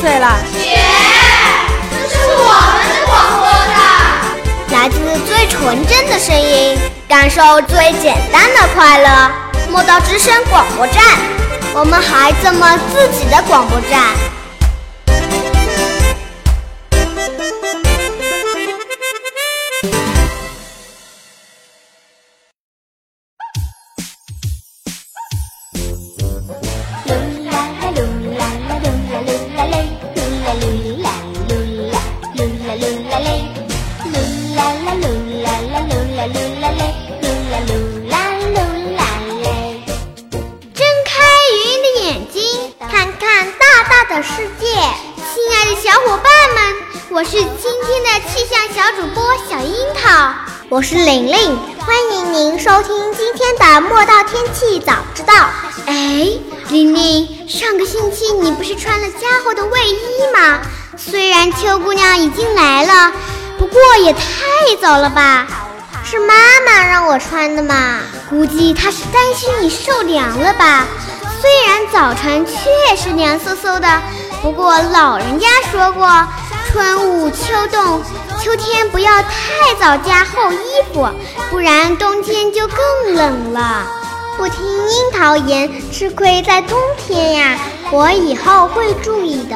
岁了。姐，这是我们的广播站，来自最纯真的声音，感受最简单的快乐。莫道之声广播站，我们孩子们自己的广播站。世界，亲爱的小伙伴们，我是今天的气象小主播小樱桃，我是玲玲，欢迎您收听今天的莫道天气早知道。哎，玲玲，上个星期你不是穿了加厚的卫衣吗？虽然秋姑娘已经来了，不过也太早了吧？是妈妈让我穿的嘛，估计她是担心你受凉了吧。虽然早晨确实凉飕飕的，不过老人家说过，春捂秋冻，秋天不要太早加厚衣服，不然冬天就更冷了。不听樱桃言，吃亏在冬天呀，我以后会注意的。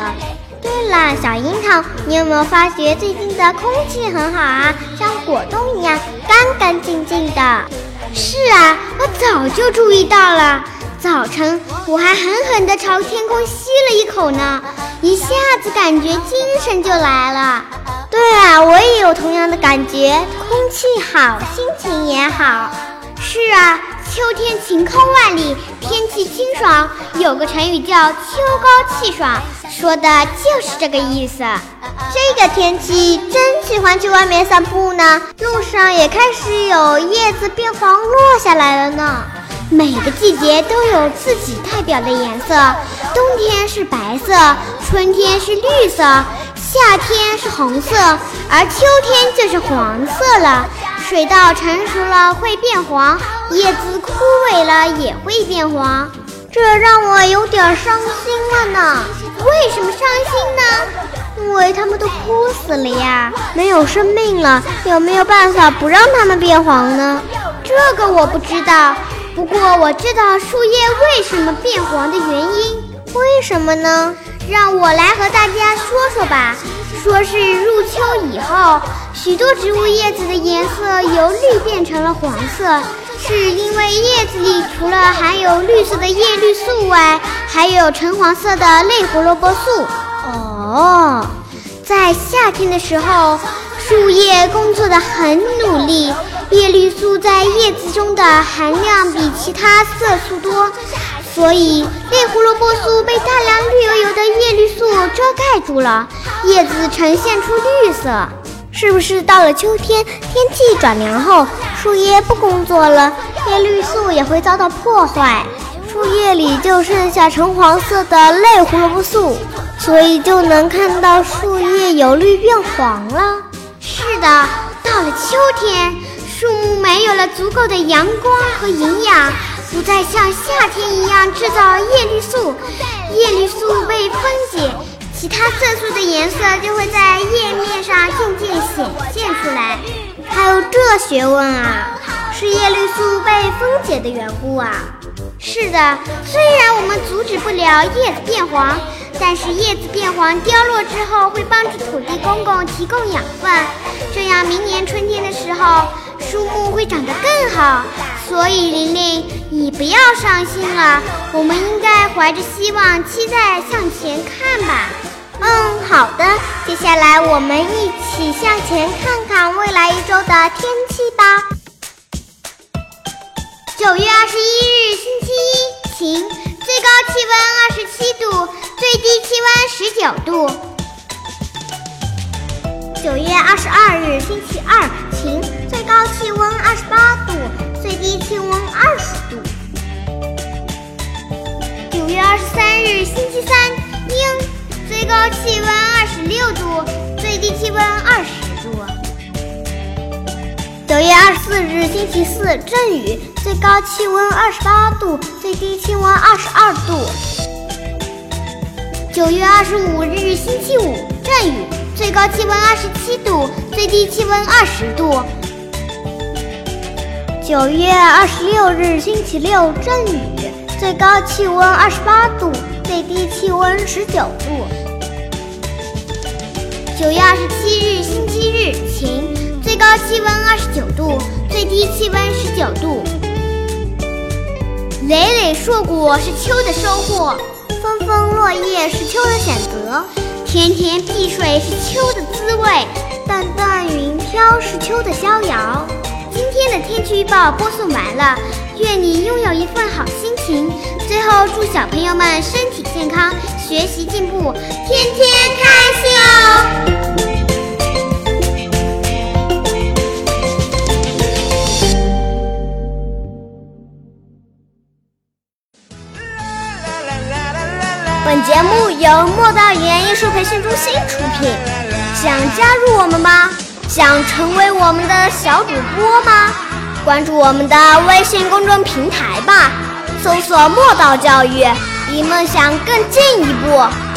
对了，小樱桃，你有没有发觉最近的空气很好啊，像果冻一样干干净净的？是啊，我早就注意到了。早晨我还狠狠地朝天空吸了一口呢，一下子感觉精神就来了。对啊，我也有同样的感觉，空气好，心情也好。是啊，秋天晴空万里，天气清爽，有个成语叫秋高气爽，说的就是这个意思。这个天气真喜欢去外面散步呢，路上也开始有叶子变黄落下来了呢。每个季节都有自己代表的颜色，冬天是白色，春天是绿色，夏天是红色，而秋天就是黄色了。水稻成熟了会变黄，叶子枯萎了也会变黄，这让我有点伤心了呢。为什么伤心呢？因为他们都枯死了呀，没有生命了，有没有办法不让他们变黄呢？这个我不知道，不过我知道树叶为什么变黄的原因。为什么呢？让我来和大家说说吧。说是入秋以后，许多植物叶子的颜色由绿变成了黄色，是因为叶子里除了含有绿色的叶绿素外，还有橙黄色的类胡萝卜素。哦，在夏天的时候，树叶工作得很努力，叶绿素在叶子中的含量比其他色素多，所以类胡萝卜素被大量绿油油的叶绿素遮盖住了，叶子呈现出绿色。是不是到了秋天，天气转凉后，树叶不工作了，叶绿素也会遭到破坏，树叶里就剩下橙黄色的类胡萝卜素，所以就能看到树叶由绿变黄了。是的，到了秋天，树木没有了足够的阳光和营养，不再像夏天一样制造叶绿素，叶绿素被分解，其他色素的颜色就会在叶面上渐渐显现出来。还有这学问啊，是叶绿素被分解的缘故啊。是的，虽然我们阻止不了叶子变黄，但是叶子变黄凋落之后会帮助土地公公提供养分，这样明年春天的时候树木会长得更好。所以玲玲，你不要伤心了，我们应该怀着希望，期待向前看吧。嗯，好的，接下来我们一起向前看看未来一周的天气吧。9月21日星期一，晴，最高气温27度，最低气温19度。9月22日星期二，晴，最高气温28度，最低气温20度。9月23日星期三，阴，最高气温26度，最低气温20度。9月24日星期四，阵雨，最高气温28度，最低气温22度。9月25日星期五，阵雨，最高气温27度，最低气温20度。9月26日星期六，阵雨，最高气温28度，最低气温19度。9月27日星期日，晴，最高气温29度，最低气温19度。累累硕果是秋的收获，纷纷落叶是秋的选择，甜甜碧水是秋的滋味，淡淡云飘是秋的逍遥。今天的天气预报播送完了，愿你拥有一份好心情。最后祝小朋友们身体健康，学习进步，天天开心哦。本节目由莫道语言艺术培训中心出品，想加入我们吗？想成为我们的小主播吗？关注我们的微信公众平台吧，搜索“莫道教育”，离梦想更进一步。